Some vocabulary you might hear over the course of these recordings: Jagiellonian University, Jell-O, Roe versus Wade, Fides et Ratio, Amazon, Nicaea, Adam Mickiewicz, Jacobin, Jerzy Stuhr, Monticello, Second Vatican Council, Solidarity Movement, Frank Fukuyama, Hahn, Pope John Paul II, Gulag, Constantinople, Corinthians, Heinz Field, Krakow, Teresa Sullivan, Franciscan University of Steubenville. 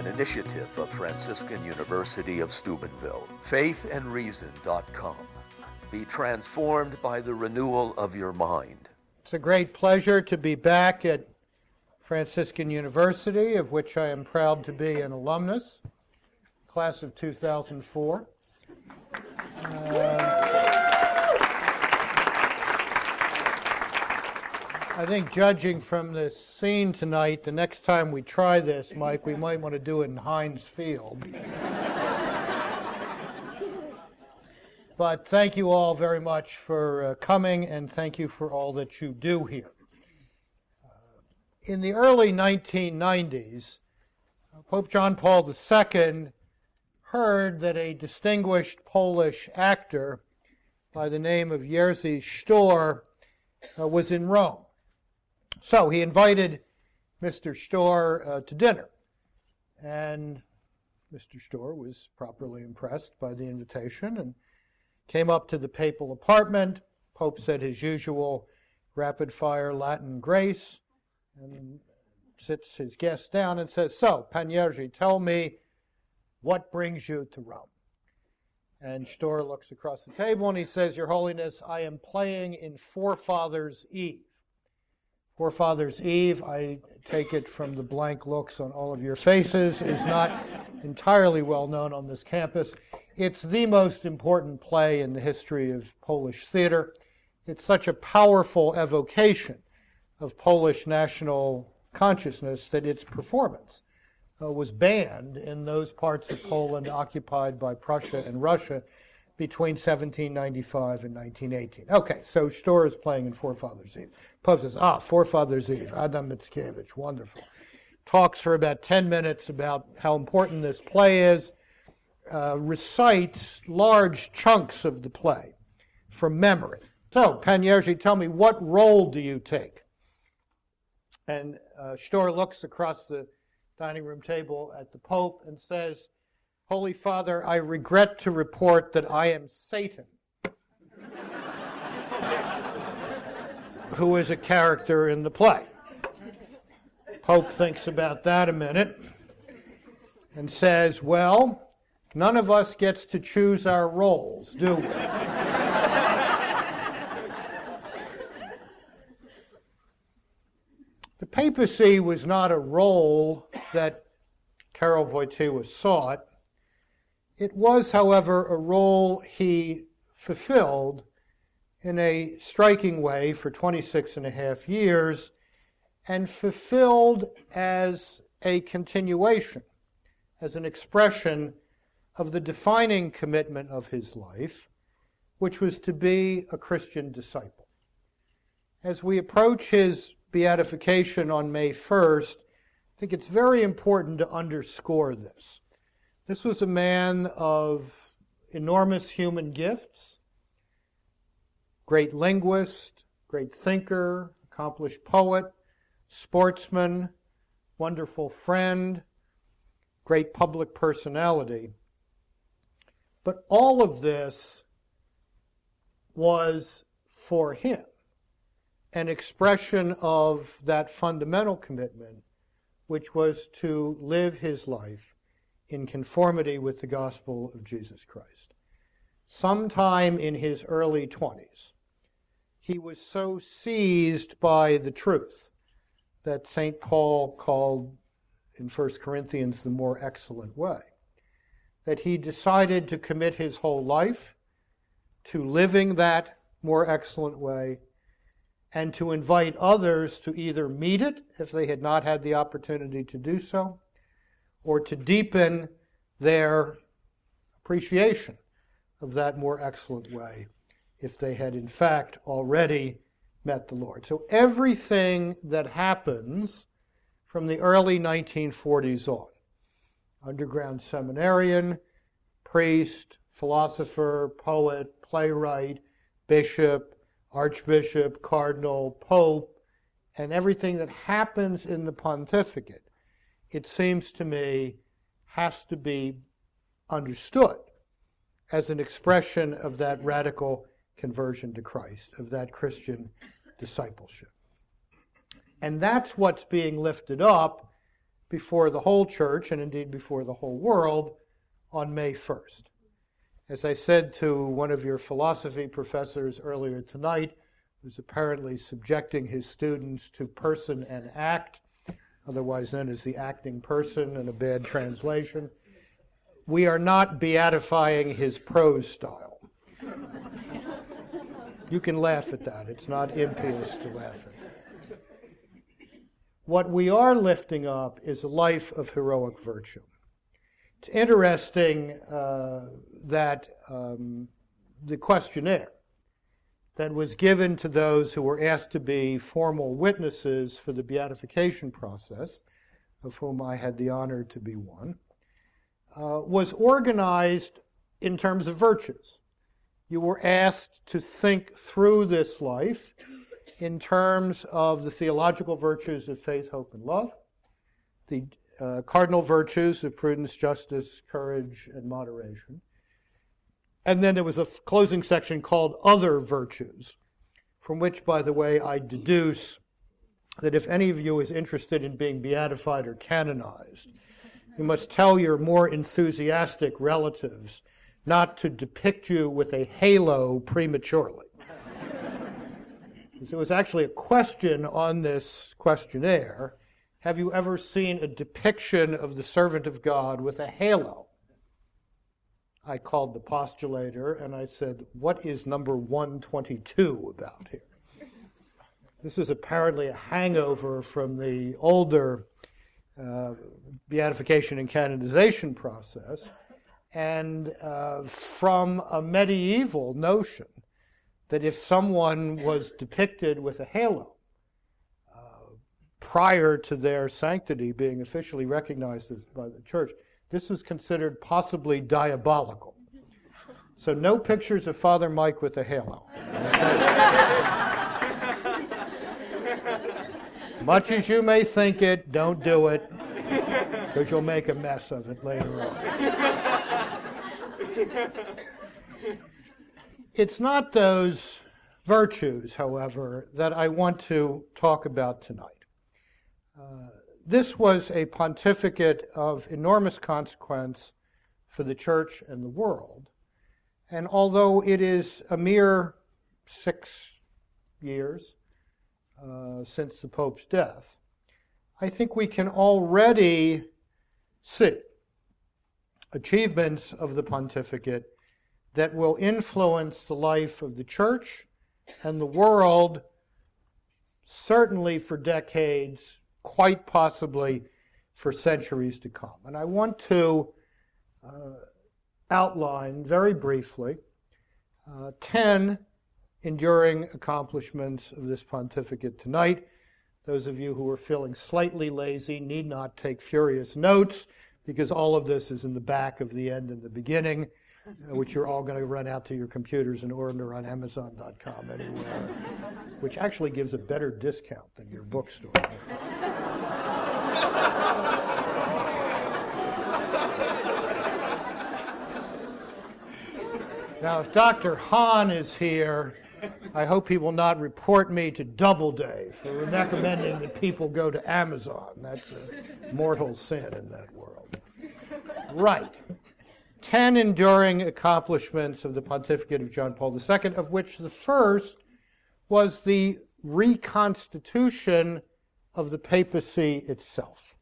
an initiative of Franciscan University of Steubenville. faithandreason.com. Be transformed by the renewal of your mind. It's a great pleasure to be back at Franciscan University, of which I am proud to be an alumnus, class of 2004. I think, judging from the scene tonight, the next time we try this, Mike, we might want to do it in Heinz Field. But thank you all very much for coming, and thank you for all that you do here. In the early 1990s, Pope John Paul II heard that a distinguished Polish actor by the name of Jerzy Stuhr was in Rome. So he invited Mr. Stuhr to dinner, and Mr. Stuhr was properly impressed by the invitation and came up to the papal apartment. Pope said his usual rapid-fire Latin grace and sits his guest down and says, "So, Panierji, tell me, what brings you to Rome?" And Stuhr looks across the table and he says, "Your Holiness, I am playing in Forefathers' Eve." Forefathers' Eve, I take it from the blank looks on all of your faces, is not entirely well known on this campus. It's the most important play in the history of Polish theater. It's such a powerful evocation of Polish national consciousness that its performance was banned in those parts of Poland occupied by Prussia and Russia between 1795 and 1918. Okay, so Stuhr is playing in Forefathers' Eve. Pope says, Forefathers' Eve, Adam Mickiewicz, wonderful. Talks for about 10 minutes about how important this play is. Recites large chunks of the play from memory. So, Panierji, tell me, what role do you take? And Stuhr looks across the dining room table at the Pope and says, "Holy Father, I regret to report that I am Satan," who is a character in the play. Pope thinks about that a minute and says, "Well, none of us gets to choose our roles, do we?" The papacy was not a role that Karol Wojtyla sought. It was, however, a role he fulfilled in a striking way for 26 and a half years, and fulfilled as a continuation, as an expression of the defining commitment of his life, which was to be a Christian disciple. As we approach his beatification on May 1st, I think it's very important to underscore this. This was a man of enormous human gifts, great linguist, great thinker, accomplished poet, sportsman, wonderful friend, great public personality. But all of this was, for him, an expression of that fundamental commitment, which was to live his life in conformity with the gospel of Jesus Christ. Sometime in his early 20s, he was so seized by the truth that St. Paul called, in 1 Corinthians, the more excellent way, that he decided to commit his whole life to living that more excellent way and to invite others to either meet it if they had not had the opportunity to do so, or to deepen their appreciation of that more excellent way if they had in fact already met the Lord. So everything that happens from the early 1940s on, underground seminarian, priest, philosopher, poet, playwright, bishop, archbishop, cardinal, pope, and everything that happens in the pontificate, it seems to me, has to be understood as an expression of that radical conversion to Christ, of that Christian discipleship. And that's what's being lifted up before the whole church, and indeed before the whole world, on May 1st. As I said to one of your philosophy professors earlier tonight, who's apparently subjecting his students to person and act, otherwise known as the acting person in a bad translation, we are not beatifying his prose style. You can laugh at that. It's not impious to laugh at. What we are lifting up is a life of heroic virtue. It's interesting that the questionnaire that was given to those who were asked to be formal witnesses for the beatification process, of whom I had the honor to be one, was organized in terms of virtues. You were asked to think through this life in terms of the theological virtues of faith, hope, and love, the cardinal virtues of prudence, justice, courage, and moderation. And then there was a closing section called Other Virtues, from which, by the way, I deduce that if any of you is interested in being beatified or canonized, you must tell your more enthusiastic relatives not to depict you with a halo prematurely. It was actually a question on this questionnaire. Have you ever seen a depiction of the servant of God with a halo? I called the postulator and I said, what is number 122 about here? This is apparently a hangover from the older beatification and canonization process, and from a medieval notion that if someone was depicted with a halo prior to their sanctity being officially recognized as, by the church, this was considered possibly diabolical. So no pictures of Father Mike with a halo. Much as you may think it, don't do it, because you'll make a mess of it later on. It's not those virtues, however, that I want to talk about tonight. This was a pontificate of enormous consequence for the church and the world. And although it is a mere 6 years since the Pope's death, I think we can already see achievements of the pontificate that will influence the life of the church and the world, certainly for decades, quite possibly for centuries to come. And I want to outline very briefly 10 enduring accomplishments of this pontificate tonight. Those of you who are feeling slightly lazy need not take furious notes, because all of this is in the back of the end and the beginning, which you're all going to run out to your computers and order on Amazon.com anywhere, which actually gives a better discount than your bookstore. Now, if Dr. Hahn is here, I hope he will not report me to Doubleday for recommending that people go to Amazon. That's a mortal sin in that world. Right. 10 enduring accomplishments of the pontificate of John Paul II, of which the first was the reconstitution of the papacy itself.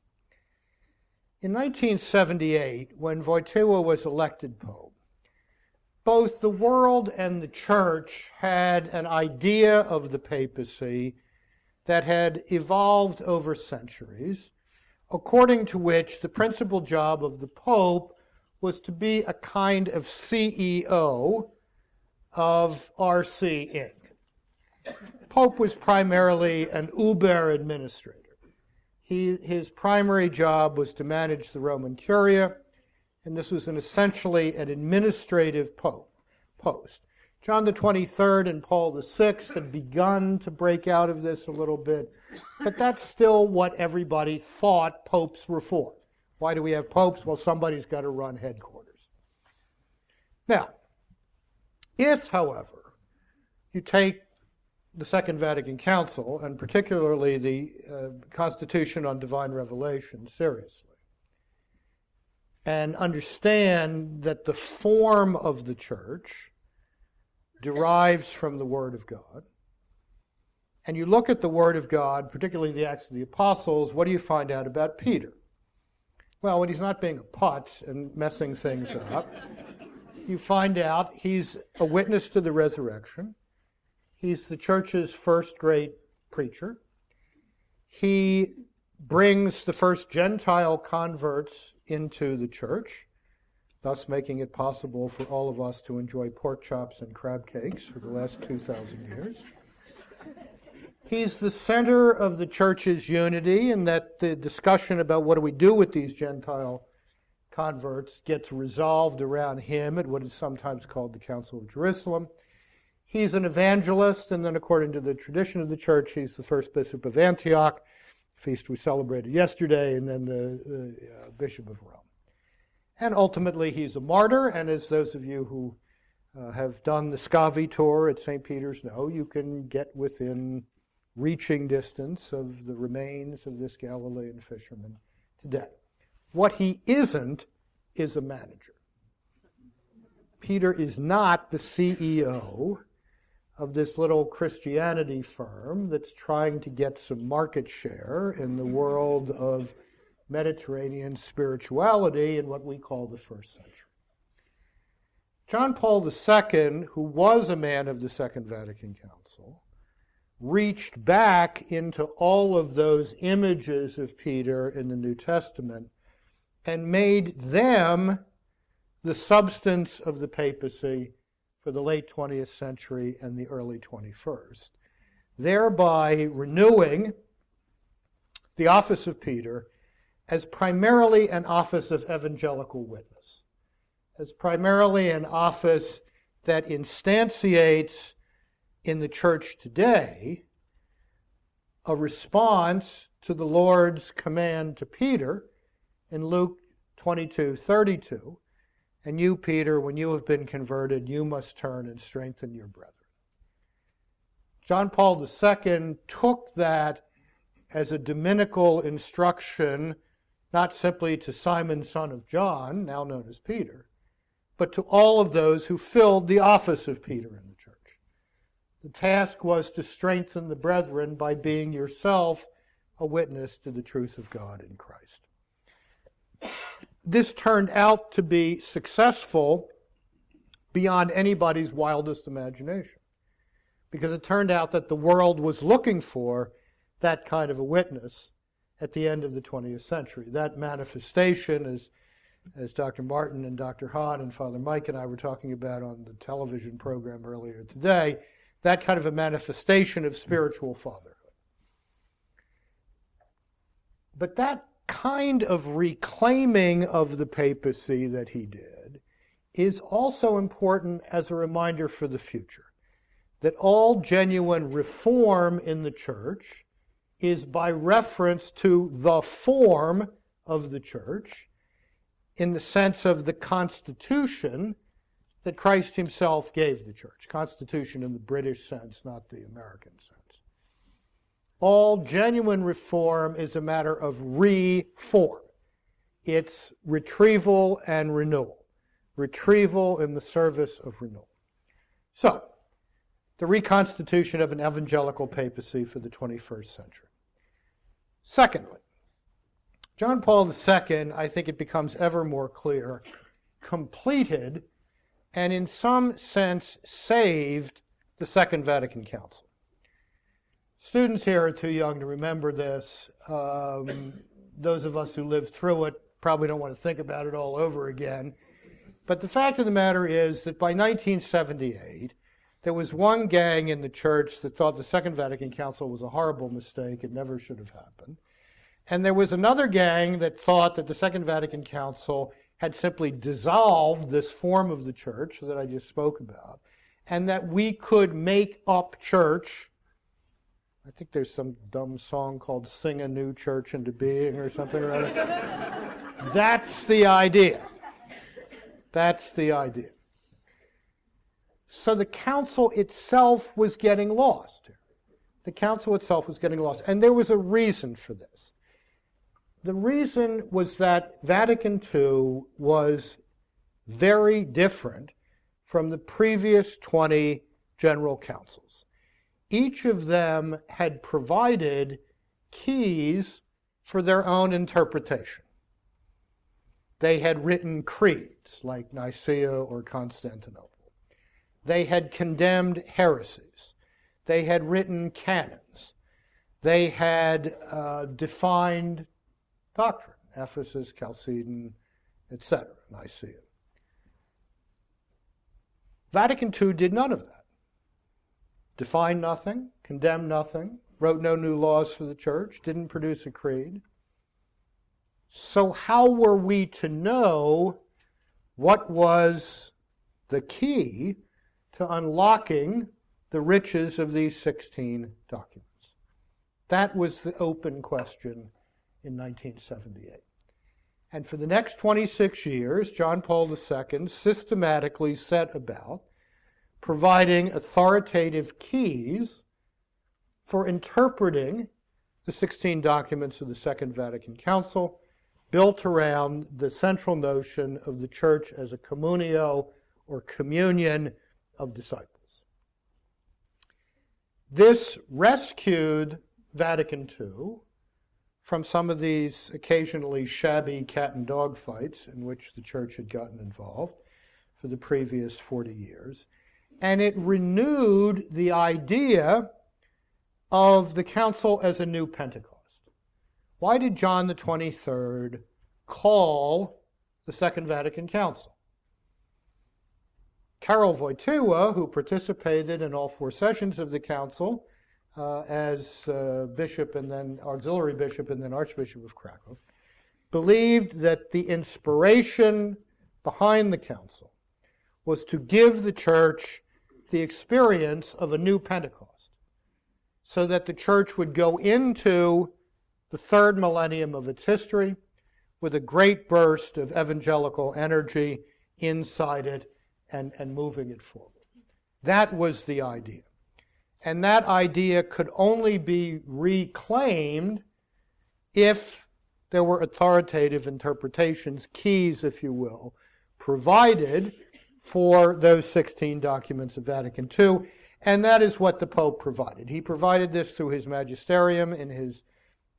In 1978, when Wojtyla was elected pope, both the world and the church had an idea of the papacy that had evolved over centuries, according to which the principal job of the Pope was to be a kind of CEO of RC Inc. Pope was primarily an Uber administrator. His primary job was to manage the Roman Curia, and this was essentially an administrative post. John the 23rd and Paul VI had begun to break out of this a little bit, but that's still what everybody thought popes were for. Why do we have popes? Well, somebody's got to run headquarters. Now, if, however, you take the Second Vatican Council, and particularly the Constitution on Divine Revelation, seriously, and understand that the form of the Church derives from the Word of God. And you look at the Word of God, particularly the Acts of the Apostles, what do you find out about Peter? Well, when he's not being a putz and messing things up, you find out he's a witness to the resurrection. He's the Church's first great preacher. He brings the first Gentile converts into the Church, thus making it possible for all of us to enjoy pork chops and crab cakes for the last 2,000 years. He's the center of the Church's unity, and that the discussion about what do we do with these Gentile converts gets resolved around him at what is sometimes called the Council of Jerusalem. He's an evangelist, and then according to the tradition of the Church, he's the first bishop of Antioch, a feast we celebrated yesterday, and then the bishop of Rome. And ultimately, he's a martyr, and as those of you who have done the Scavi tour at St. Peter's know, you can get within reaching distance of the remains of this Galilean fisherman today. What he isn't is a manager. Peter is not the CEO of this little Christianity firm that's trying to get some market share in the world of Mediterranean spirituality in what we call the first century. John Paul II, who was a man of the Second Vatican Council, reached back into all of those images of Peter in the New Testament and made them the substance of the papacy for the late 20th century and the early 21st, thereby renewing the office of Peter as primarily an office of evangelical witness, as primarily an office that instantiates in the Church today a response to the Lord's command to Peter in Luke 22:32, "And you, Peter, when you have been converted, you must turn and strengthen your brethren." John Paul II took that as a dominical instruction, not simply to Simon, son of John, now known as Peter, but to all of those who filled the office of Peter in the Church. The task was to strengthen the brethren by being yourself a witness to the truth of God in Christ. This turned out to be successful beyond anybody's wildest imagination, because it turned out that the world was looking for that kind of a witness at the end of the 20th century. That manifestation, as Dr. Martin and Dr. Hahn and Father Mike and I were talking about on the television program earlier today, that kind of a manifestation of spiritual fatherhood. But that kind of reclaiming of the papacy that he did is also important as a reminder for the future that all genuine reform in the Church is by reference to the form of the Church in the sense of the constitution that Christ himself gave the Church. Constitution in the British sense, not the American sense. All genuine reform is a matter of reform. It's retrieval and renewal. Retrieval in the service of renewal. So, the reconstitution of an evangelical papacy for the 21st century. Secondly, John Paul II, I think it becomes ever more clear, completed and in some sense saved the Second Vatican Council. Students here are too young to remember this. Those of us who lived through it probably don't want to think about it all over again. But the fact of the matter is that by 1978, there was one gang in the Church that thought the Second Vatican Council was a horrible mistake. It never should have happened. And there was another gang that thought that the Second Vatican Council had simply dissolved this form of the Church that I just spoke about, and that we could make up church. I think there's some dumb song called Sing a New Church into Being or something or other. That's the idea. That's the idea. So the council itself was getting lost here. the council itself was getting lost. And there was a reason for this. The reason was that Vatican II was very different from the previous 20 general councils. Each of them had provided keys for their own interpretation. They had written creeds like Nicaea or Constantinople. They had condemned heresies. They had written canons. They had defined doctrine, Ephesus, Chalcedon, etc., Nicaea. Vatican II did none of that. Defined nothing, condemned nothing, wrote no new laws for the church, didn't produce a creed. So how were we to know what was the key to unlocking the riches of these 16 documents? That was the open question in 1978. And for the next 26 years, John Paul II systematically set about providing authoritative keys for interpreting the 16 documents of the Second Vatican Council, built around the central notion of the church as a communio, or communion of disciples. This rescued Vatican II from some of these occasionally shabby cat and dog fights in which the church had gotten involved for the previous 40 years. And it renewed the idea of the council as a new Pentecost. Why did John the 23rd call the Second Vatican Council? Karol Wojtyla, who participated in all four sessions of the council as bishop and then auxiliary bishop and then Archbishop of Krakow, believed that the inspiration behind the council was to give the church the experience of a new Pentecost, so that the church would go into the third millennium of its history with a great burst of evangelical energy inside it and moving it forward. That was the idea. And that idea could only be reclaimed if there were authoritative interpretations, keys, if you will, provided for those 16 documents of Vatican II. And that is what the Pope provided. He provided this through his magisterium in his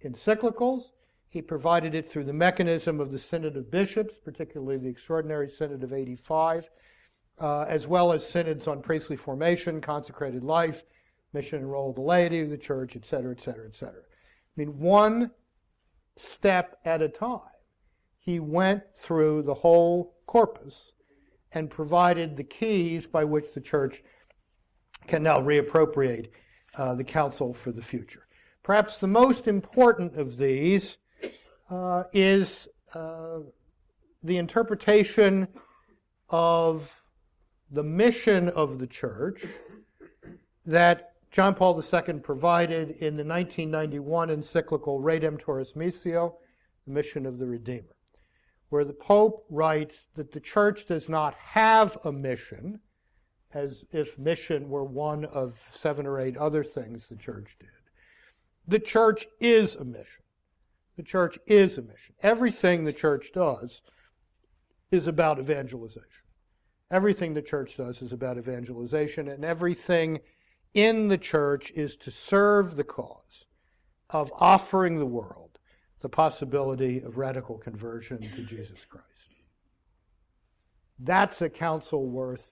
encyclicals. He provided it through the mechanism of the Synod of Bishops, particularly the Extraordinary Synod of 85, as well as synods on priestly formation, consecrated life, mission and role of the laity of the church, etc., etc., etc. I mean, one step at a time, he went through the whole corpus and provided the keys by which the church can now reappropriate the council for the future. Perhaps the most important of these is the interpretation of the mission of the church that John Paul II provided in the 1991 encyclical Redemptoris Missio, the mission of the Redeemer, where the Pope writes that the church does not have a mission, as if mission were one of 7 or 8 other things the church did. The church is a mission. The church is a mission. Everything the church does is about evangelization. Everything the church does is about evangelization, and everything in the church is to serve the cause of offering the world the possibility of radical conversion to Jesus Christ. That's a council worth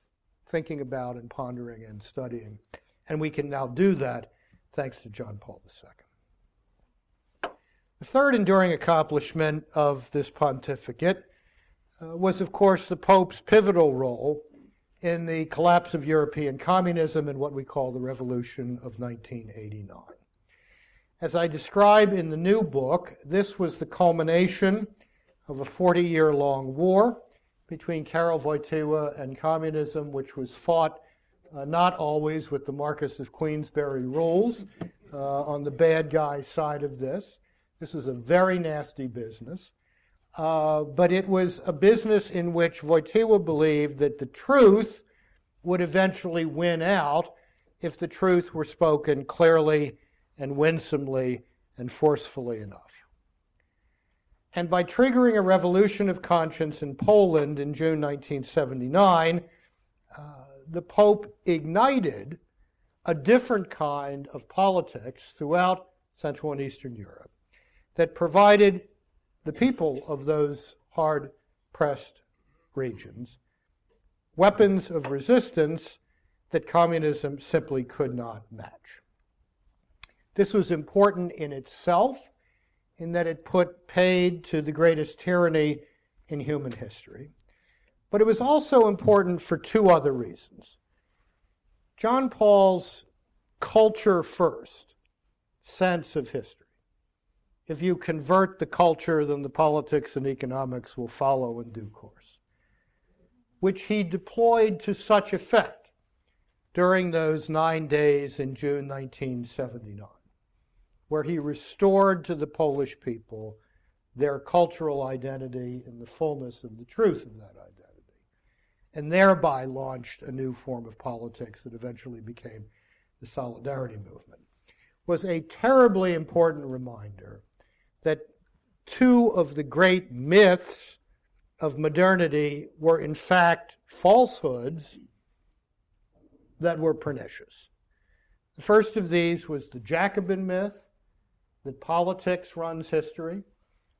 thinking about and pondering and studying, and we can now do that thanks to John Paul II. The third enduring accomplishment of this pontificate was, of course, the Pope's pivotal role in the collapse of European communism and what we call the Revolution of 1989. As I describe in the new book, this was the culmination of a 40-year-long war between Karol Wojtyla and communism, which was fought not always with the Marquess of Queensberry rules on the bad guy side of this. This was a very nasty business. But it was a business in which Wojtyla believed that the truth would eventually win out if the truth were spoken clearly and winsomely and forcefully enough. And by triggering a revolution of conscience in Poland in June 1979, the Pope ignited a different kind of politics throughout Central and Eastern Europe that provided the people of those hard-pressed regions weapons of resistance that communism simply could not match. This was important in itself in that it put paid to the greatest tyranny in human history. But it was also important for two other reasons. John Paul's culture first sense of history. If you convert the culture, then the politics and economics will follow in due course, which he deployed to such effect during those 9 days in June 1979, where he restored to the Polish people their cultural identity and the fullness of the truth of that identity, and thereby launched a new form of politics that eventually became the Solidarity Movement, was a terribly important reminder that two of the great myths of modernity were in fact falsehoods that were pernicious. The first of these was the Jacobin myth, that politics runs history,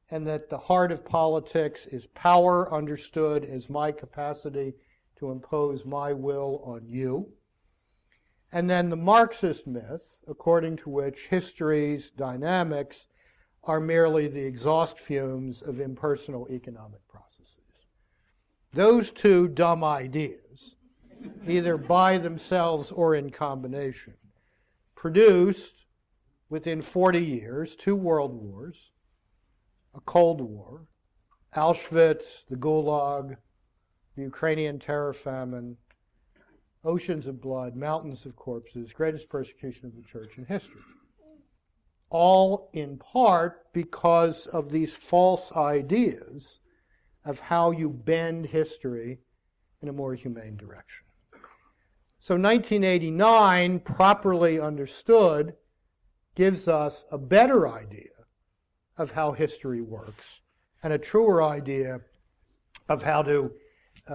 and that the heart of politics is power understood as my capacity to impose my will on you. And then the Marxist myth, according to which history's dynamics are merely the exhaust fumes of impersonal economic processes. Those two dumb ideas, either by themselves or in combination, produced within 40 years 2 world wars, a Cold War, Auschwitz, the Gulag, the Ukrainian terror famine, oceans of blood, mountains of corpses, greatest persecution of the church in history. All in part because of these false ideas of how you bend history in a more humane direction. So 1989, properly understood, gives us a better idea of how history works, and a truer idea of how to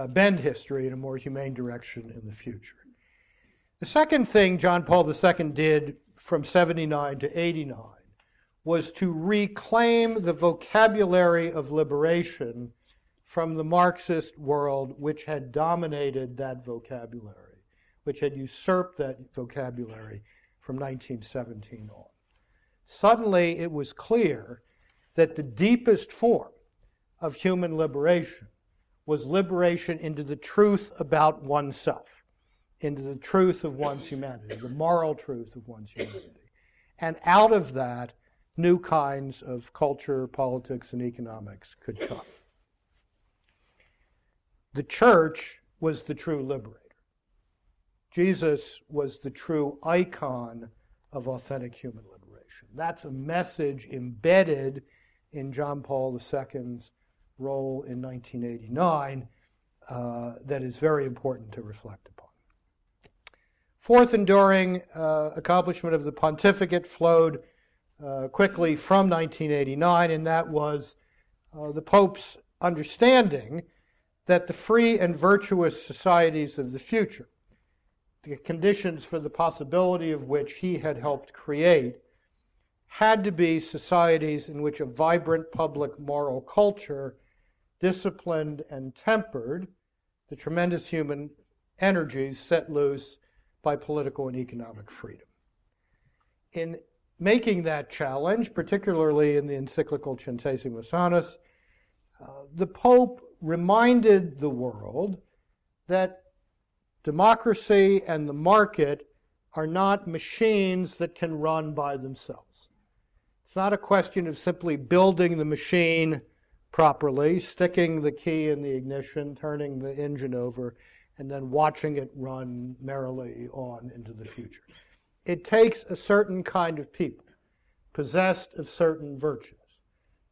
bend history in a more humane direction in the future. The second thing John Paul II did from 79 to 89 was to reclaim the vocabulary of liberation from the Marxist world, which had dominated that vocabulary, which had usurped that vocabulary from 1917 on. Suddenly it was clear that the deepest form of human liberation was liberation into the truth about oneself, into the truth of one's humanity, the moral truth of one's humanity. And out of that, new kinds of culture, politics, and economics could come. The church was the true liberator. Jesus was the true icon of authentic human liberation. That's a message embedded in John Paul II's role in 1989 that is very important to reflect upon. Fourth enduring accomplishment of the pontificate flowed quickly from 1989, and that was the Pope's understanding that the free and virtuous societies of the future, the conditions for the possibility of which he had helped create, had to be societies in which a vibrant public moral culture disciplined and tempered the tremendous human energies set loose by political and economic freedom. In making that challenge, particularly in the encyclical Centesimus Annus, the Pope reminded the world that democracy and the market are not machines that can run by themselves. It's not a question of simply building the machine properly, sticking the key in the ignition, turning the engine over, and then watching it run merrily on into the future. It takes a certain kind of people, possessed of certain virtues,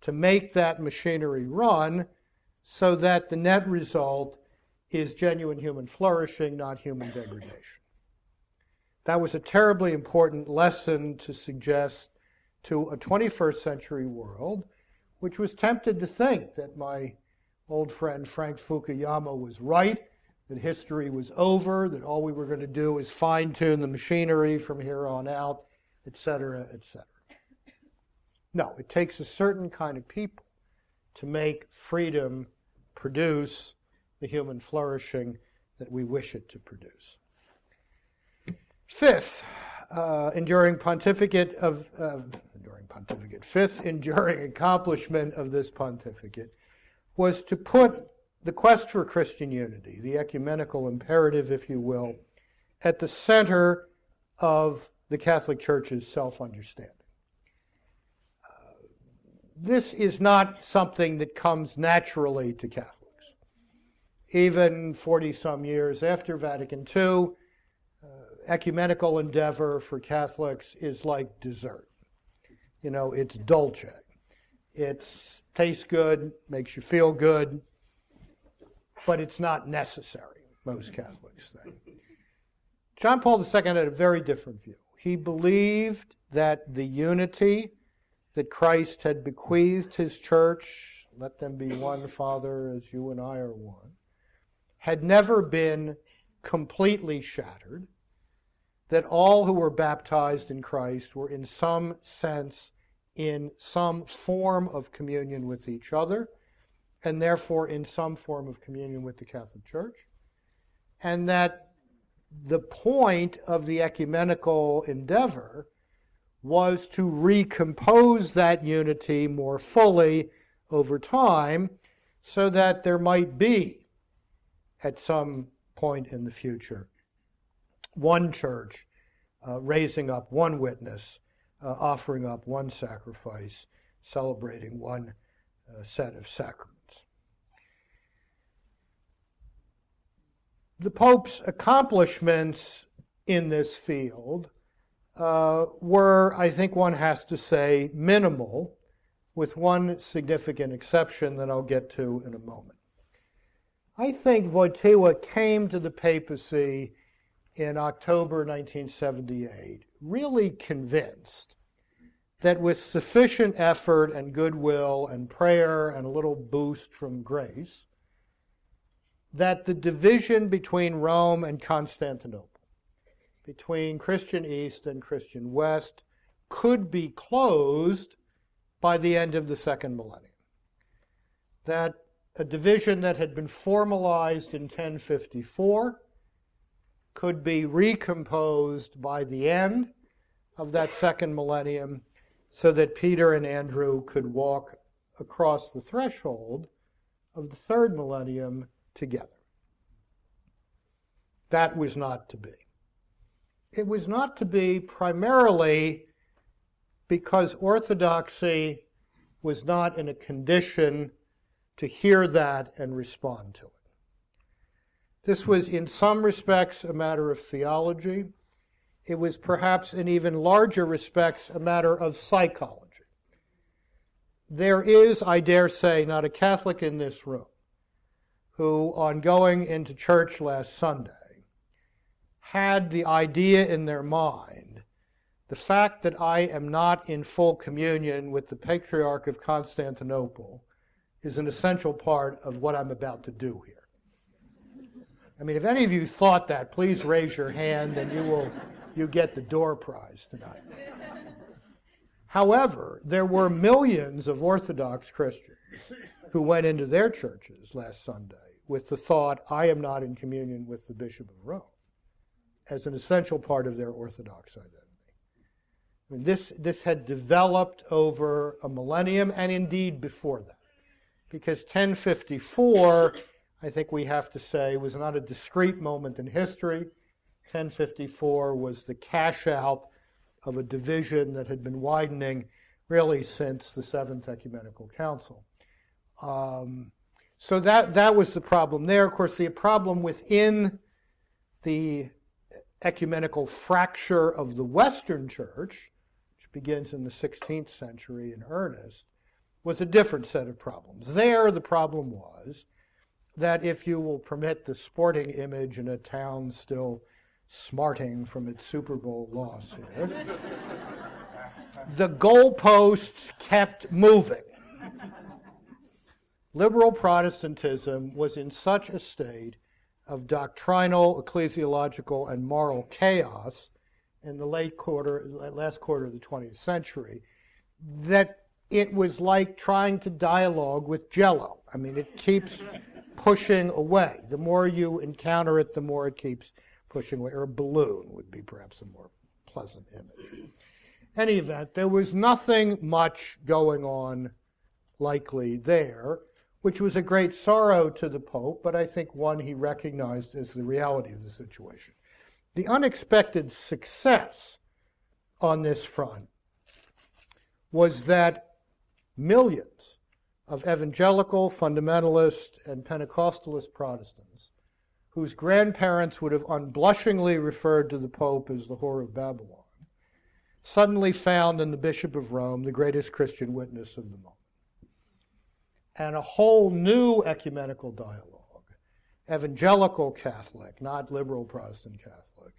to make that machinery run so that the net result is genuine human flourishing, not human degradation. That was a terribly important lesson to suggest to a 21st century world, which was tempted to think that my old friend Frank Fukuyama was right, that history was over, that all we were going to do is fine-tune the machinery from here on out, etc., etc. No, it takes a certain kind of people to make freedom produce the human flourishing that we wish it to produce. Fifth, fifth enduring accomplishment of this pontificate was to put the quest for Christian unity, the ecumenical imperative, if you will, at the center of the Catholic Church's self-understanding. This is not something that comes naturally to Catholics. Even 40-some years after Vatican II, ecumenical endeavor for Catholics is like dessert. You know, it's dolce. It tastes good, makes you feel good, but it's not necessary, most Catholics think. John Paul II had a very different view. He believed that the unity that Christ had bequeathed his church, let them be one, Father, as you and I are one, had never been completely shattered, that all who were baptized in Christ were in some sense in some form of communion with each other, and therefore in some form of communion with the Catholic Church, and that the point of the ecumenical endeavor was to recompose that unity more fully over time so that there might be, at some point in the future, one church raising up one witness, offering up one sacrifice, celebrating one set of sacraments. The Pope's accomplishments in this field were, I think one has to say, minimal, with one significant exception that I'll get to in a moment. I think Wojtyla came to the papacy in October 1978, really convinced that with sufficient effort and goodwill and prayer and a little boost from grace, that the division between Rome and Constantinople, between Christian East and Christian West, could be closed by the end of the second millennium. That a division that had been formalized in 1054 could be recomposed by the end of that second millennium so that Peter and Andrew could walk across the threshold of the third millennium together. That was not to be. It was not to be primarily because Orthodoxy was not in a condition to hear that and respond to it. This was in some respects a matter of theology. It was perhaps in even larger respects a matter of psychology. There is, I dare say, not a Catholic in this room who, on going into church last Sunday, had the idea in their mind, the fact that I am not in full communion with the Patriarch of Constantinople is an essential part of what I'm about to do here. I mean, if any of you thought that, please raise your hand and you get the Door Prize tonight. However, there were millions of Orthodox Christians who went into their churches last Sunday with the thought, I am not in communion with the Bishop of Rome, as an essential part of their Orthodox identity. I mean, this had developed over a millennium, and indeed before that, because 1054, I think we have to say, was not a discrete moment in history. 1054 was the cash out of a division that had been widening really since the Seventh Ecumenical Council. So that was the problem there. Of course, the problem within the ecumenical fracture of the Western Church, which begins in the 16th century in earnest, was a different set of problems. There, the problem was that, if you will permit the sporting image in a town still smarting from its Super Bowl loss here. The goalposts kept moving. Liberal Protestantism was in such a state of doctrinal, ecclesiological, and moral chaos in the last quarter of the 20th century that it was like trying to dialogue with Jell-O. I mean, it keeps pushing away. The more you encounter it, the more it keeps pushing away. Or a balloon would be perhaps a more pleasant image. In any event, there was nothing much going on likely there, which was a great sorrow to the Pope, but I think one he recognized as the reality of the situation. The unexpected success on this front was that millions of evangelical, fundamentalist, and Pentecostalist Protestants, whose grandparents would have unblushingly referred to the Pope as the Whore of Babylon, suddenly found in the Bishop of Rome the greatest Christian witness of the moment. And a whole new ecumenical dialogue, evangelical Catholic, not liberal Protestant Catholic,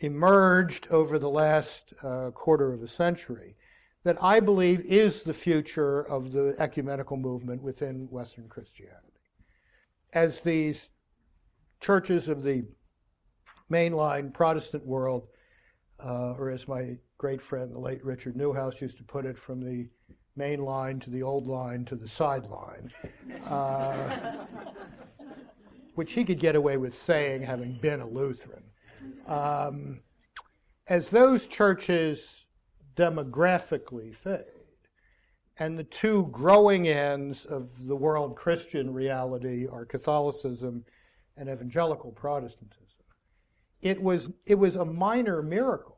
emerged over the last quarter of a century that I believe is the future of the ecumenical movement within Western Christianity. As these churches of the mainline Protestant world, or as my great friend, the late Richard Neuhaus, used to put it, from the main line to the old line to the sideline, which he could get away with saying, having been a Lutheran. As those churches demographically fade, and the two growing ends of the world Christian reality are Catholicism and evangelical Protestantism, it was a minor miracle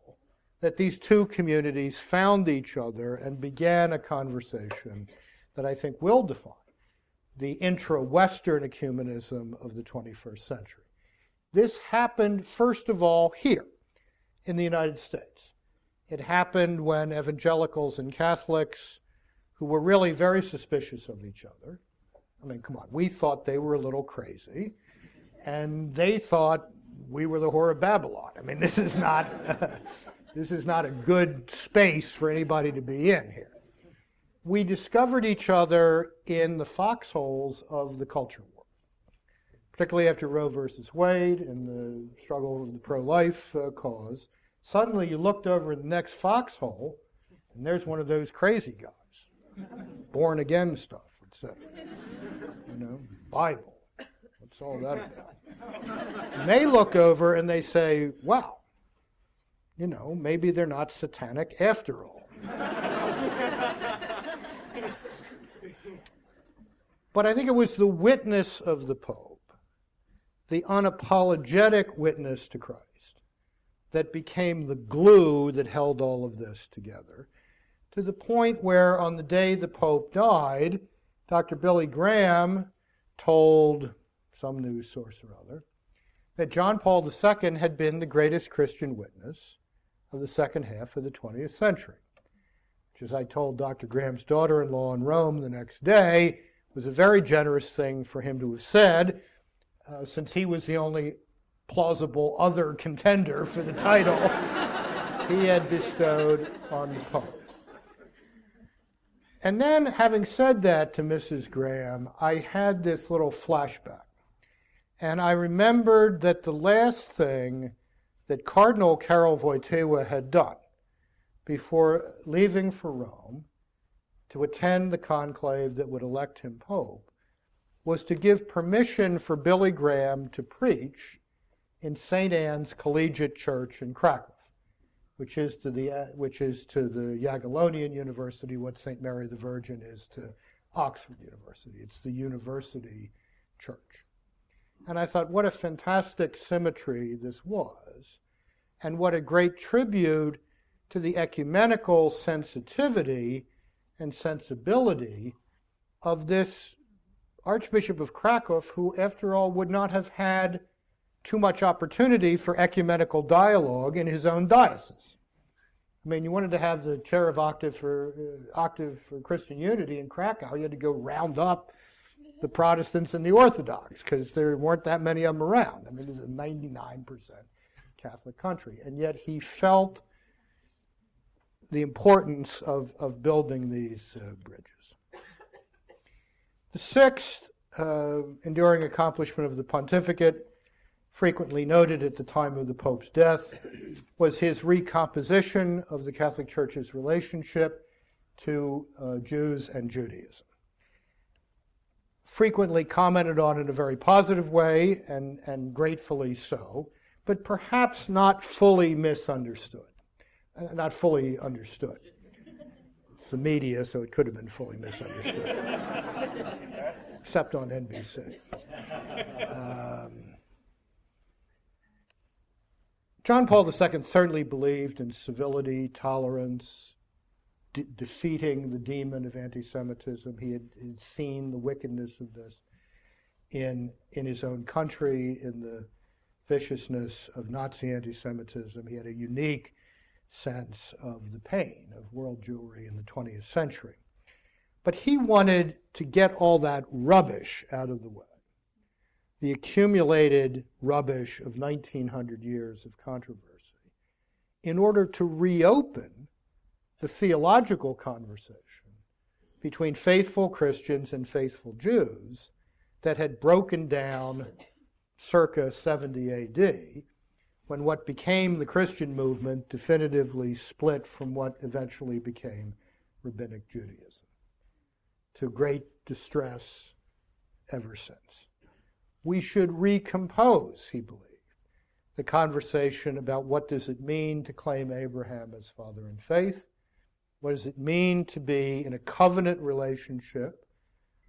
that these two communities found each other and began a conversation that I think will define the intra-Western ecumenism of the 21st century. This happened, first of all, here in the United States. It happened when evangelicals and Catholics, who were really very suspicious of each other, I mean, come on, we thought they were a little crazy, and they thought we were the Whore of Babylon. I mean, this is not a good space for anybody to be in here. We discovered each other in the foxholes of the culture war, particularly after Roe versus Wade and the struggle of the pro-life cause. Suddenly you looked over in the next foxhole, and there's one of those crazy guys, born-again stuff, etc. You know, Bible, what's all that about? And they look over and they say, wow, you know, maybe they're not satanic after all. But I think it was the witness of the Pope, the unapologetic witness to Christ, that became the glue that held all of this together, to the point where on the day the Pope died, Dr. Billy Graham told some news source or other that John Paul II had been the greatest Christian witness of the second half of the 20th century, which, as I told Dr. Graham's daughter-in-law in Rome the next day, was a very generous thing for him to have said, since he was the only plausible other contender for the title he had bestowed on the Pope. And then, having said that to Mrs. Graham, I had this little flashback. And I remembered that the last thing that Cardinal Karol Wojtyla had done before leaving for Rome to attend the conclave that would elect him Pope was to give permission for Billy Graham to preach in St. Anne's Collegiate Church in Krakow, which is to the Jagiellonian University what St. Mary the Virgin is to Oxford University. It's the university church. And I thought, what a fantastic symmetry this was, and what a great tribute to the ecumenical sensitivity and sensibility of this Archbishop of Krakow, who, after all, would not have had too much opportunity for ecumenical dialogue in his own diocese. I mean, you wanted to have the chair of octave for Christian Unity in Krakow, you had to go round up the Protestants and the Orthodox, because there weren't that many of them around. I mean, this is a 99% Catholic country. And yet he felt the importance of building these bridges. The sixth enduring accomplishment of the pontificate, frequently noted at the time of the Pope's death, was his recomposition of the Catholic Church's relationship to Jews and Judaism. Frequently commented on in a very positive way, and gratefully so, but perhaps not fully misunderstood. Not fully understood. It's the media, so it could have been fully misunderstood. Except on NBC. John Paul II certainly believed in civility, tolerance, defeating the demon of anti-Semitism. He had seen the wickedness of this in his own country, in the viciousness of Nazi anti-Semitism. He had a unique sense of the pain of world Jewry in the 20th century. But he wanted to get all that rubbish out of the way, the accumulated rubbish of 1900 years of controversy, in order to reopen the theological conversation between faithful Christians and faithful Jews that had broken down circa 70 AD, when what became the Christian movement definitively split from what eventually became Rabbinic Judaism, to great distress ever since. We should recompose, he believed, the conversation about what does it mean to claim Abraham as father in faith, what does it mean to be in a covenant relationship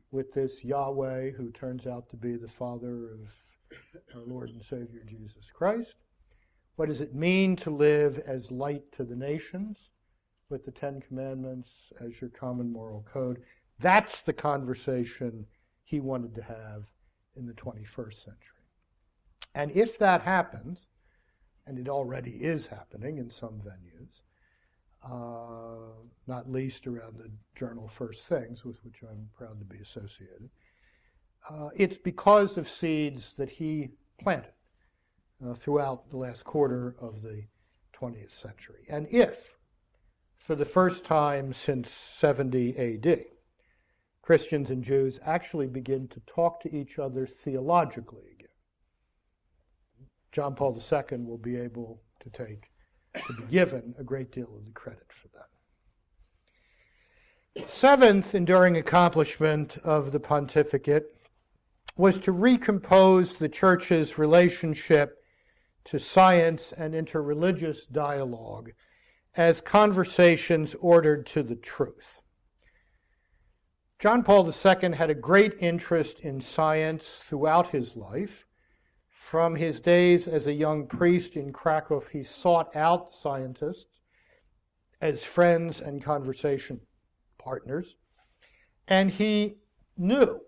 with this Yahweh who turns out to be the father of our Lord and Savior Jesus Christ, what does it mean to live as light to the nations with the Ten Commandments as your common moral code? That's the conversation he wanted to have in the 21st century. And if that happens, and it already is happening in some venues, not least around the journal First Things, with which I'm proud to be associated, it's because of seeds that he planted throughout the last quarter of the 20th century. And if, for the first time since 70 AD, Christians and Jews actually begin to talk to each other theologically again, John Paul II will be able to be given a great deal of the credit for that. Seventh enduring accomplishment of the pontificate was to recompose the Church's relationship to science and interreligious dialogue as conversations ordered to the truth. John Paul II had a great interest in science throughout his life. From his days as a young priest in Krakow, he sought out scientists as friends and conversation partners, and he knew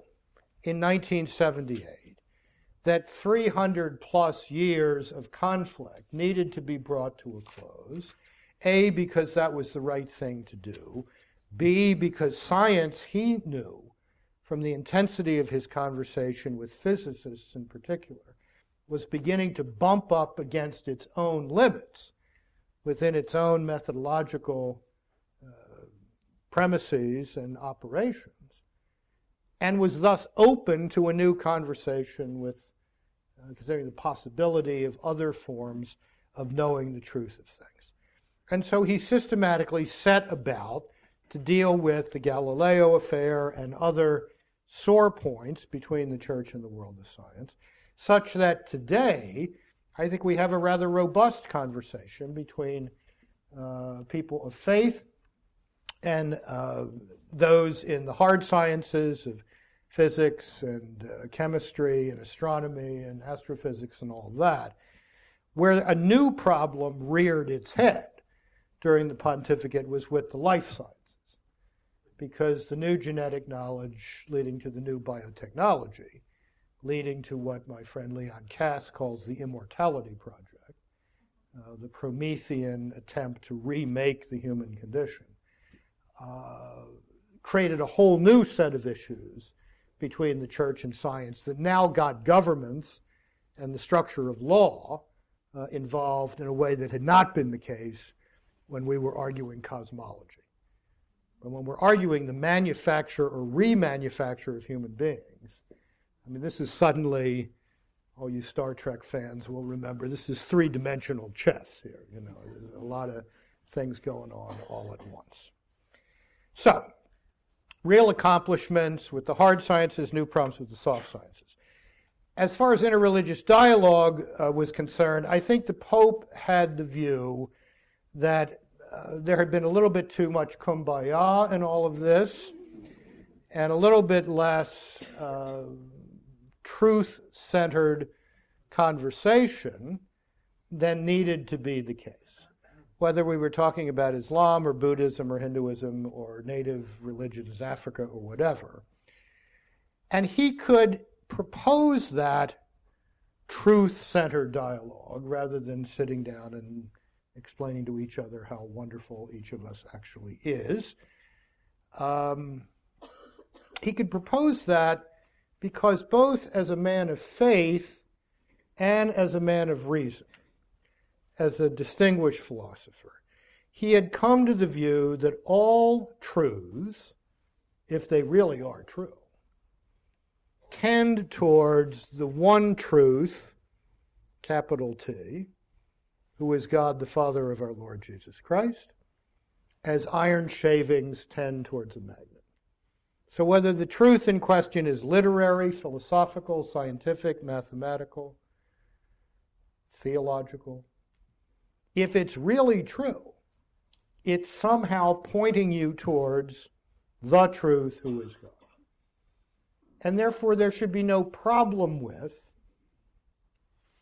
in 1978 that 300 plus years of conflict needed to be brought to a close, A, because that was the right thing to do, B, because science, he knew, from the intensity of his conversation with physicists in particular, was beginning to bump up against its own limits within its own methodological premises and operations, and was thus open to a new conversation with considering the possibility of other forms of knowing the truth of things. And so he systematically set about to deal with the Galileo affair and other sore points between the Church and the world of science, such that today I think we have a rather robust conversation between people of faith and those in the hard sciences of physics and chemistry and astronomy and astrophysics and all that, where a new problem reared its head during the pontificate was with the life sciences, because the new genetic knowledge leading to the new biotechnology, leading to what my friend Leon Kass calls the immortality project, the Promethean attempt to remake the human condition, created a whole new set of issues between the Church and science that now got governments and the structure of law involved in a way that had not been the case when we were arguing cosmology. But when we're arguing the manufacture or remanufacture of human beings, I mean, this is suddenly, all you Star Trek fans will remember, this is three-dimensional chess here. You know, there's a lot of things going on all at once. So, real accomplishments with the hard sciences, new problems with the soft sciences. As far as interreligious dialogue was concerned, I think the Pope had the view that there had been a little bit too much kumbaya in all of this, and a little bit less truth-centered conversation than needed to be the case. Whether we were talking about Islam or Buddhism or Hinduism or native religions, Africa or whatever. And he could propose that truth-centered dialogue rather than sitting down and explaining to each other how wonderful each of us actually is. He could propose that because both as a man of faith and as a man of reason, as a distinguished philosopher, he had come to the view that all truths, if they really are true, tend towards the one truth, capital T, who is God the Father of our Lord Jesus Christ, as iron shavings tend towards a magnet. So whether the truth in question is literary, philosophical, scientific, mathematical, theological, if it's really true, it's somehow pointing you towards the truth who is God. And therefore there should be no problem with,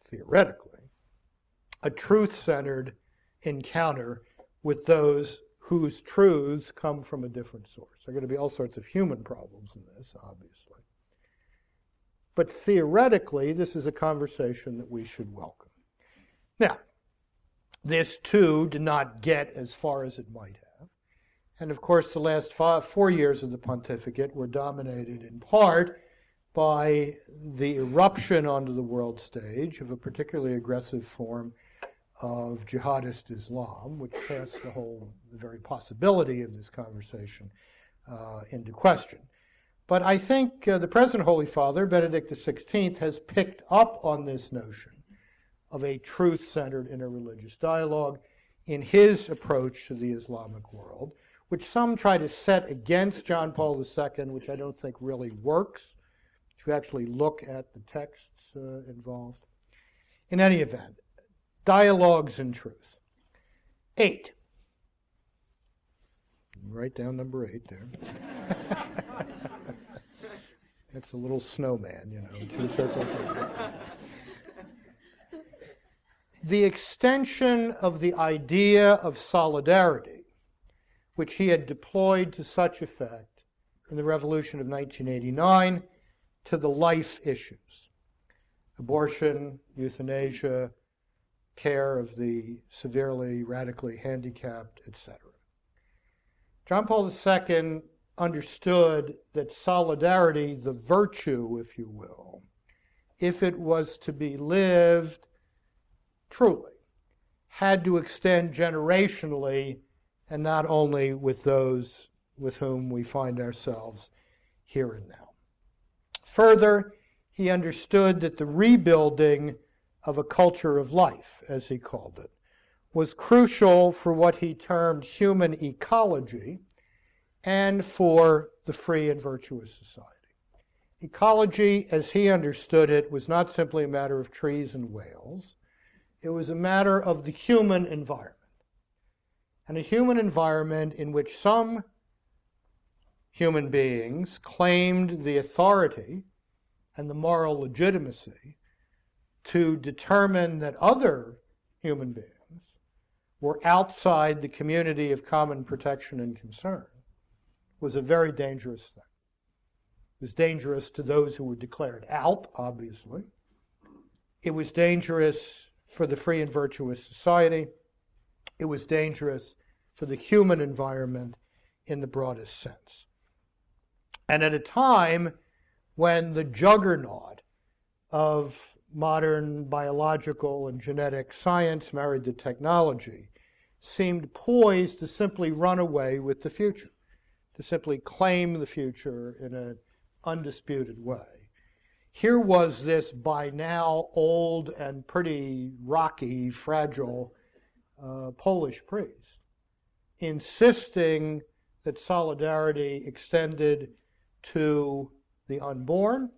theoretically, a truth-centered encounter with those whose truths come from a different source. There are going to be all sorts of human problems in this, obviously. But theoretically, this is a conversation that we should welcome. Now, this, too, did not get as far as it might have. And, of course, the last 4 years of the pontificate were dominated in part by the eruption onto the world stage of a particularly aggressive form of jihadist Islam, which cast the very possibility of this conversation into question. But I think the present Holy Father, Benedict XVI, has picked up on this notion of a truth-centered interreligious dialogue in his approach to the Islamic world, which some try to set against John Paul II, which I don't think really works, if you actually look at the texts involved. In any event, dialogues in truth. 8. Write down number 8 there. That's a little snowman, you know, 2 circles. The extension of the idea of solidarity, which he had deployed to such effect in the revolution of 1989, to the life issues: abortion, euthanasia, care of the severely, radically handicapped, etc. John Paul II understood that solidarity, the virtue, if you will, if it was to be lived truly, had to extend generationally and not only with those with whom we find ourselves here and now. Further, he understood that the rebuilding of a culture of life, as he called it, was crucial for what he termed human ecology and for the free and virtuous society. Ecology, as he understood it, was not simply a matter of trees and whales. It was a matter of the human environment, and a human environment in which some human beings claimed the authority and the moral legitimacy to determine that other human beings were outside the community of common protection and concern, was a very dangerous thing. It was dangerous to those who were declared out, obviously. It was dangerous for the free and virtuous society. It was dangerous for the human environment in the broadest sense. And at a time when the juggernaut of modern biological and genetic science married to technology seemed poised to simply run away with the future, to simply claim the future in an undisputed way. Here was this by now old and pretty rocky, fragile Polish priest insisting that solidarity extended to the unborn,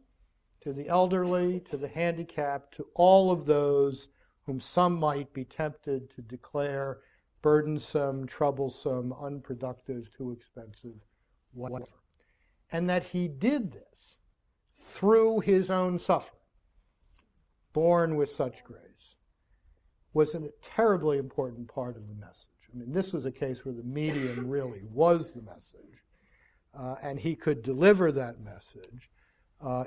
to the elderly, to the handicapped, to all of those whom some might be tempted to declare burdensome, troublesome, unproductive, too expensive, whatever. And that he did this through his own suffering, born with such grace, was a terribly important part of the message. I mean, this was a case where the medium really was the message, and he could deliver that message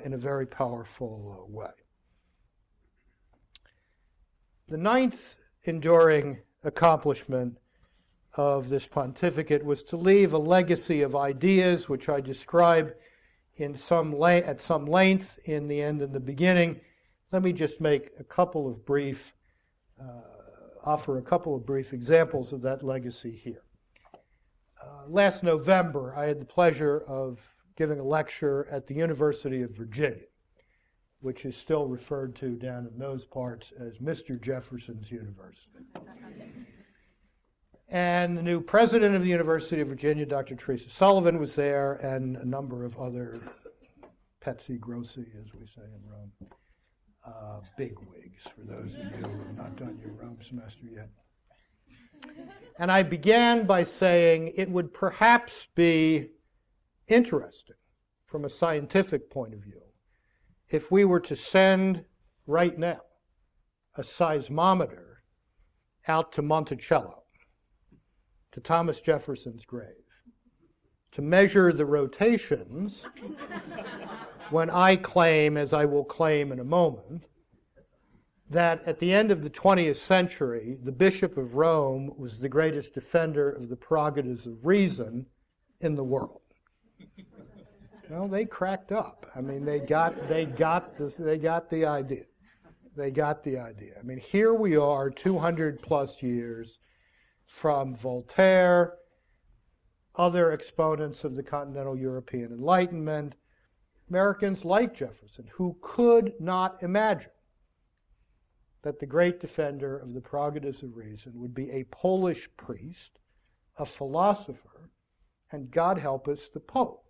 in a very powerful way. The ninth enduring accomplishment of this pontificate was to leave a legacy of ideas, which I describe in at some length in The End and the Beginning. Let me just make a couple of brief, offer a couple of brief examples of that legacy here. Last November, I had the pleasure of giving a lecture at the University of Virginia, which is still referred to down in those parts as Mr. Jefferson's University. And the new president of the University of Virginia, Dr. Teresa Sullivan, was there, and a number of other pezzi grossi, as we say in Rome, bigwigs, for those of you who have not done your Rome semester yet. And I began by saying it would perhaps be interesting from a scientific point of view if we were to send right now a seismometer out to Monticello, to Thomas Jefferson's grave, to measure the rotations when I claim, as I will claim in a moment, that at the end of the 20th century, the Bishop of Rome was the greatest defender of the prerogatives of reason in the world. Well, they cracked up. I mean, they got the idea. They got the idea. I mean, here we are 200 plus years from Voltaire, other exponents of the continental European Enlightenment, Americans like Jefferson, who could not imagine that the great defender of the prerogatives of reason would be a Polish priest, a philosopher, and God help us, the Pope.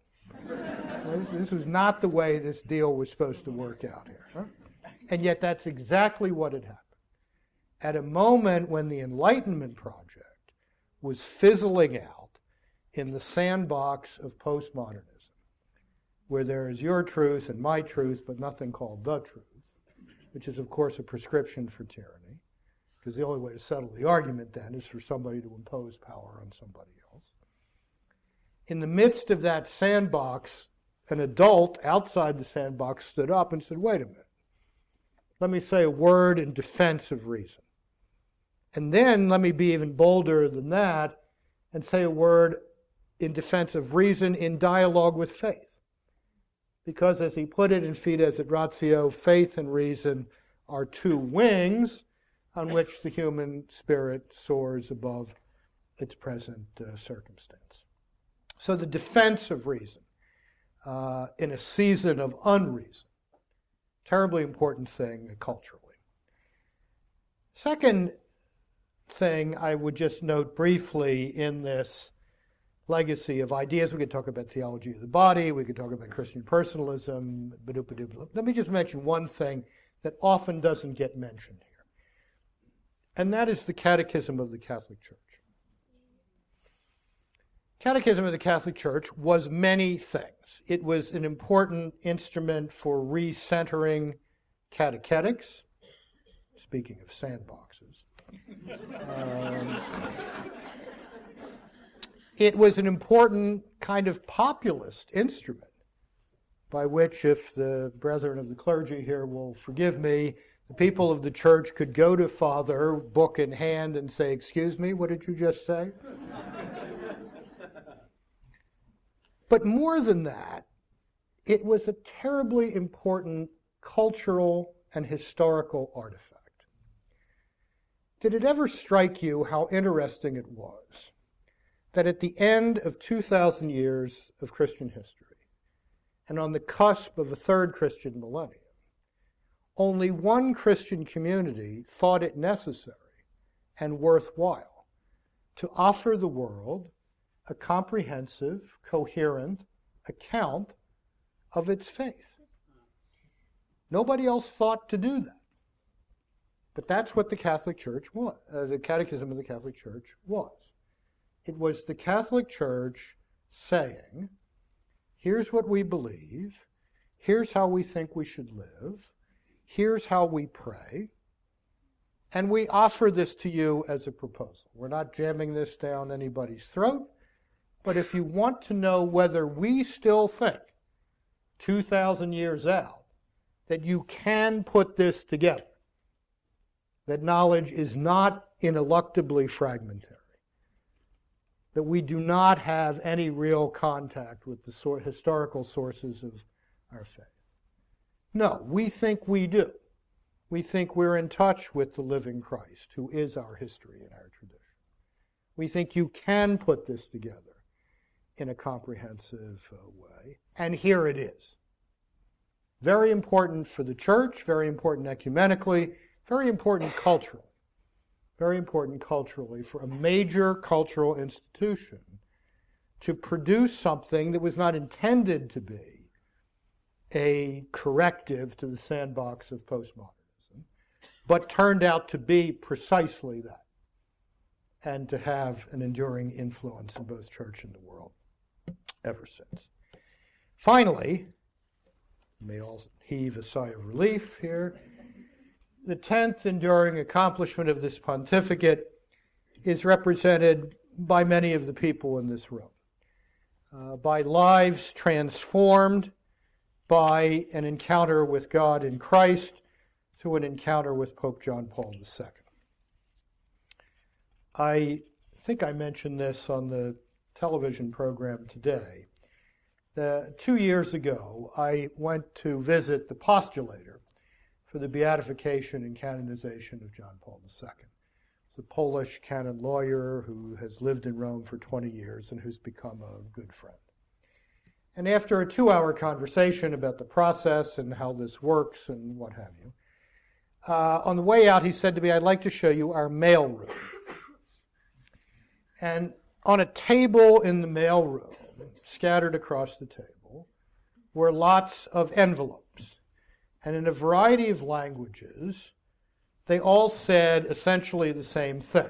This was not the way this deal was supposed to work out here. Huh? And yet that's exactly what had happened. At a moment when the Enlightenment project was fizzling out in the sandbox of postmodernism, where there is your truth and my truth, but nothing called the truth, which is, of course, a prescription for tyranny, because the only way to settle the argument then is for somebody to impose power on somebody else. In the midst of that sandbox, an adult outside the sandbox stood up and said, wait a minute, let me say a word in defense of reason. And then let me be even bolder than that and say a word in defense of reason in dialogue with faith. Because, as he put it in Fides et Ratio, faith and reason are two wings on which the human spirit soars above its present circumstance. So the defense of reason in a season of unreason, terribly important thing culturally. Second thing I would just note briefly in this legacy of ideas, we could talk about theology of the body, we could talk about Christian personalism, let me just mention one thing that often doesn't get mentioned here, and that is the Catechism of the Catholic Church. Catechism of the Catholic Church was many things. It was an important instrument for recentering catechetics, speaking of sandboxes. It was an important kind of populist instrument by which, if the brethren of the clergy here will forgive me, the people of the church could go to Father, book in hand, and say, excuse me, what did you just say? But more than that, it was a terribly important cultural an historical artifact. Did it ever strike you how interesting it was that at the end of 2,000 years of Christian history, and on the cusp of a third Christian millennium, only one Christian community thought it necessary and worthwhile to offer the world a comprehensive, coherent account of its faith? Nobody else thought to do that. But that's what the Catholic Church was, the Catechism of the Catholic Church was. It was the Catholic Church saying, here's what we believe, here's how we think we should live, here's how we pray, and we offer this to you as a proposal. We're not jamming this down anybody's throat, but if you want to know whether we still think 2,000 years out that you can put this together, that knowledge is not ineluctably fragmentary, that we do not have any real contact with the historical sources of our faith. No, we think we do. We think we're in touch with the living Christ, who is our history and our tradition. We think you can put this together in a comprehensive way, and here it is. Very important for the church, very important ecumenically, very important culturally for a major cultural institution to produce something that was not intended to be a corrective to the sandbox of postmodernism, but turned out to be precisely that, and to have an enduring influence in both church and the world ever since. Finally, you may all heave a sigh of relief here, the 10th enduring accomplishment of this pontificate is represented by many of the people in this room, by lives transformed by an encounter with God in Christ through an encounter with Pope John Paul II. I think I mentioned this on the television program today. 2 years ago, I went to visit the postulator for the beatification and canonization of John Paul II. He's a Polish canon lawyer who has lived in Rome for 20 years and who's become a good friend. And after a 2-hour conversation about the process and how this works and what have you, on the way out he said to me, I'd like to show you our mail room. And on a table in the mail room, scattered across the table, were lots of envelopes. And in a variety of languages, they all said essentially the same thing.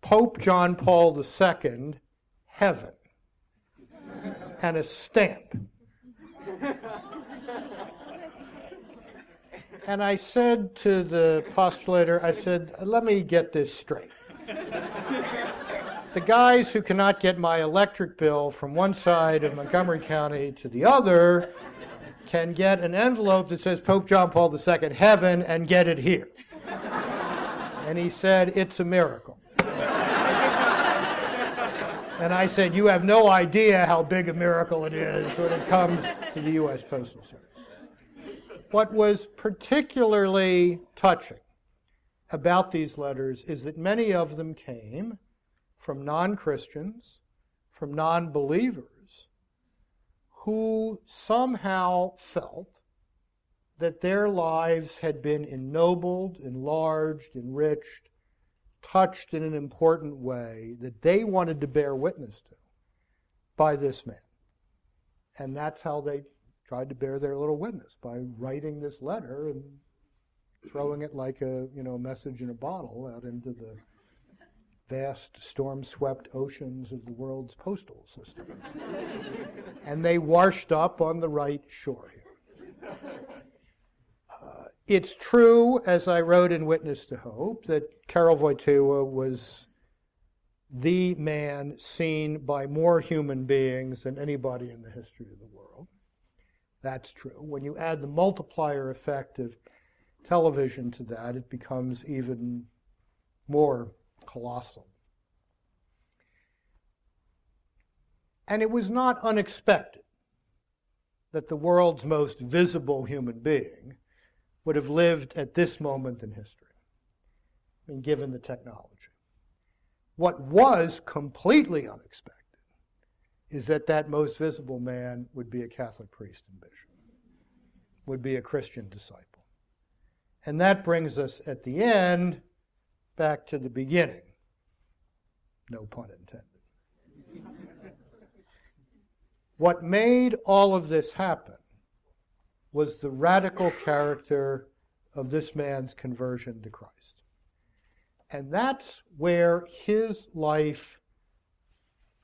Pope John Paul II, heaven. And a stamp. And I said to the postulator, I said, let me get this straight. The guys who cannot get my electric bill from one side of Montgomery County to the other can get an envelope that says Pope John Paul II, heaven, and get it here. And he said, it's a miracle. And I said, you have no idea how big a miracle it is when it comes to the U.S. Postal Service. What was particularly touching about these letters is that many of them came from non-Christians, from non-believers, who somehow felt that their lives had been ennobled, enlarged, enriched, touched in an important way that they wanted to bear witness to by this man. And that's how they tried to bear their little witness, by writing this letter and throwing it like a message in a bottle out into the vast storm-swept oceans of the world's postal system. And they washed up on the right shore here. It's true, as I wrote in Witness to Hope, that Karol Wojtyla was the man seen by more human beings than anybody in the history of the world. That's true. When you add the multiplier effect of television to that, it becomes even more colossal. And it was not unexpected that the world's most visible human being would have lived at this moment in history, and given the technology. What was completely unexpected is that that most visible man would be a Catholic priest and bishop, would be a Christian disciple. And that brings us, at the end, back to the beginning. No pun intended. What made all of this happen was the radical character of this man's conversion to Christ. And that's where his life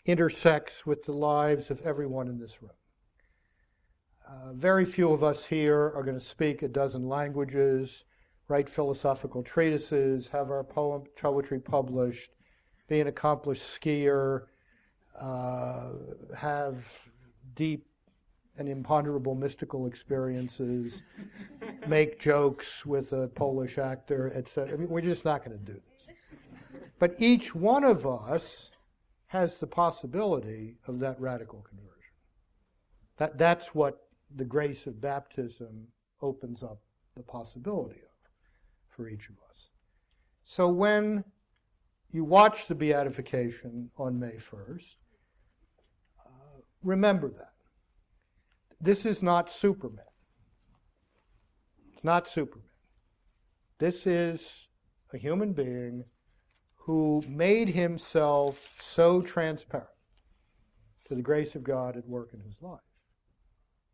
intersects with the lives of everyone in this room. Very few of us here are going to speak a dozen languages, write philosophical treatises, have our poetry published, be an accomplished skier, have deep and imponderable mystical experiences, make jokes with a Polish actor, etc. I mean, we're just not going to do this. But each one of us has the possibility of that radical conversion. That's what the grace of baptism opens up the possibility of for each of us. So when you watch the beatification on May 1st, remember that. This is not Superman. It's not Superman. This is a human being who made himself so transparent to the grace of God at work in his life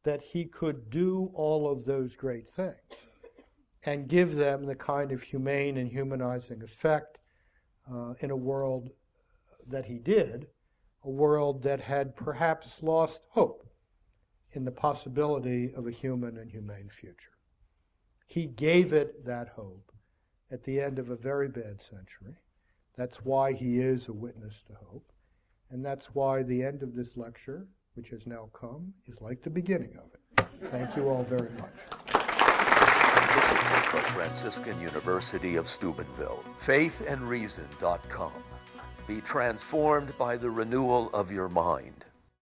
that he could do all of those great things and give them the kind of humane and humanizing effect in a world that he did, a world that had perhaps lost hope in the possibility of a human and humane future. He gave it that hope at the end of a very bad century. That's why he is a witness to hope. And that's why the end of this lecture, which has now come, is like the beginning of it. Thank you all very much. From Franciscan University of Steubenville, faithandreason.com. Be transformed by the renewal of your mind.